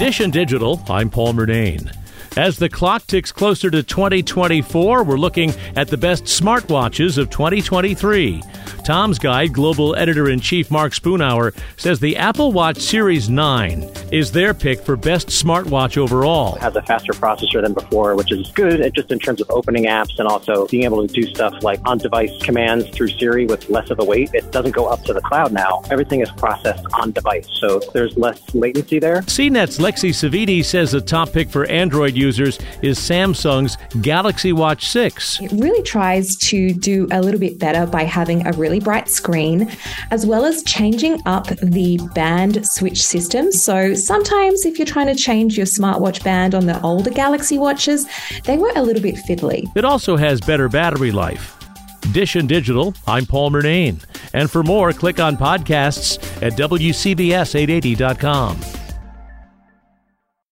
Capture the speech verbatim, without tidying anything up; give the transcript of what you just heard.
Edition Digital, I'm Paul Murnane. As the clock ticks closer to twenty twenty-four, we're looking at the best smartwatches of twenty twenty-three. Tom's Guide Global Editor-in-Chief Mark Spoonhour says the Apple Watch Series nine is their pick for best smartwatch overall. It has a faster processor than before, which is good just in terms of opening apps and also being able to do stuff like on-device commands through Siri with less of a wait. It doesn't go up to the cloud now. Everything is processed on-device, so there's less latency there. C NET's Lexi Saviti says the top pick for Android users is Samsung's Galaxy Watch six. It really tries to do a little bit better by having a really bright screen, as well as changing up the band switch system. So sometimes if you're trying to change your smartwatch band on the older Galaxy watches, they were a little bit fiddly. It also has better battery life. Edition Digital, I'm Paul Murnane. And for more, click on podcasts at W C B S eight eighty dot com.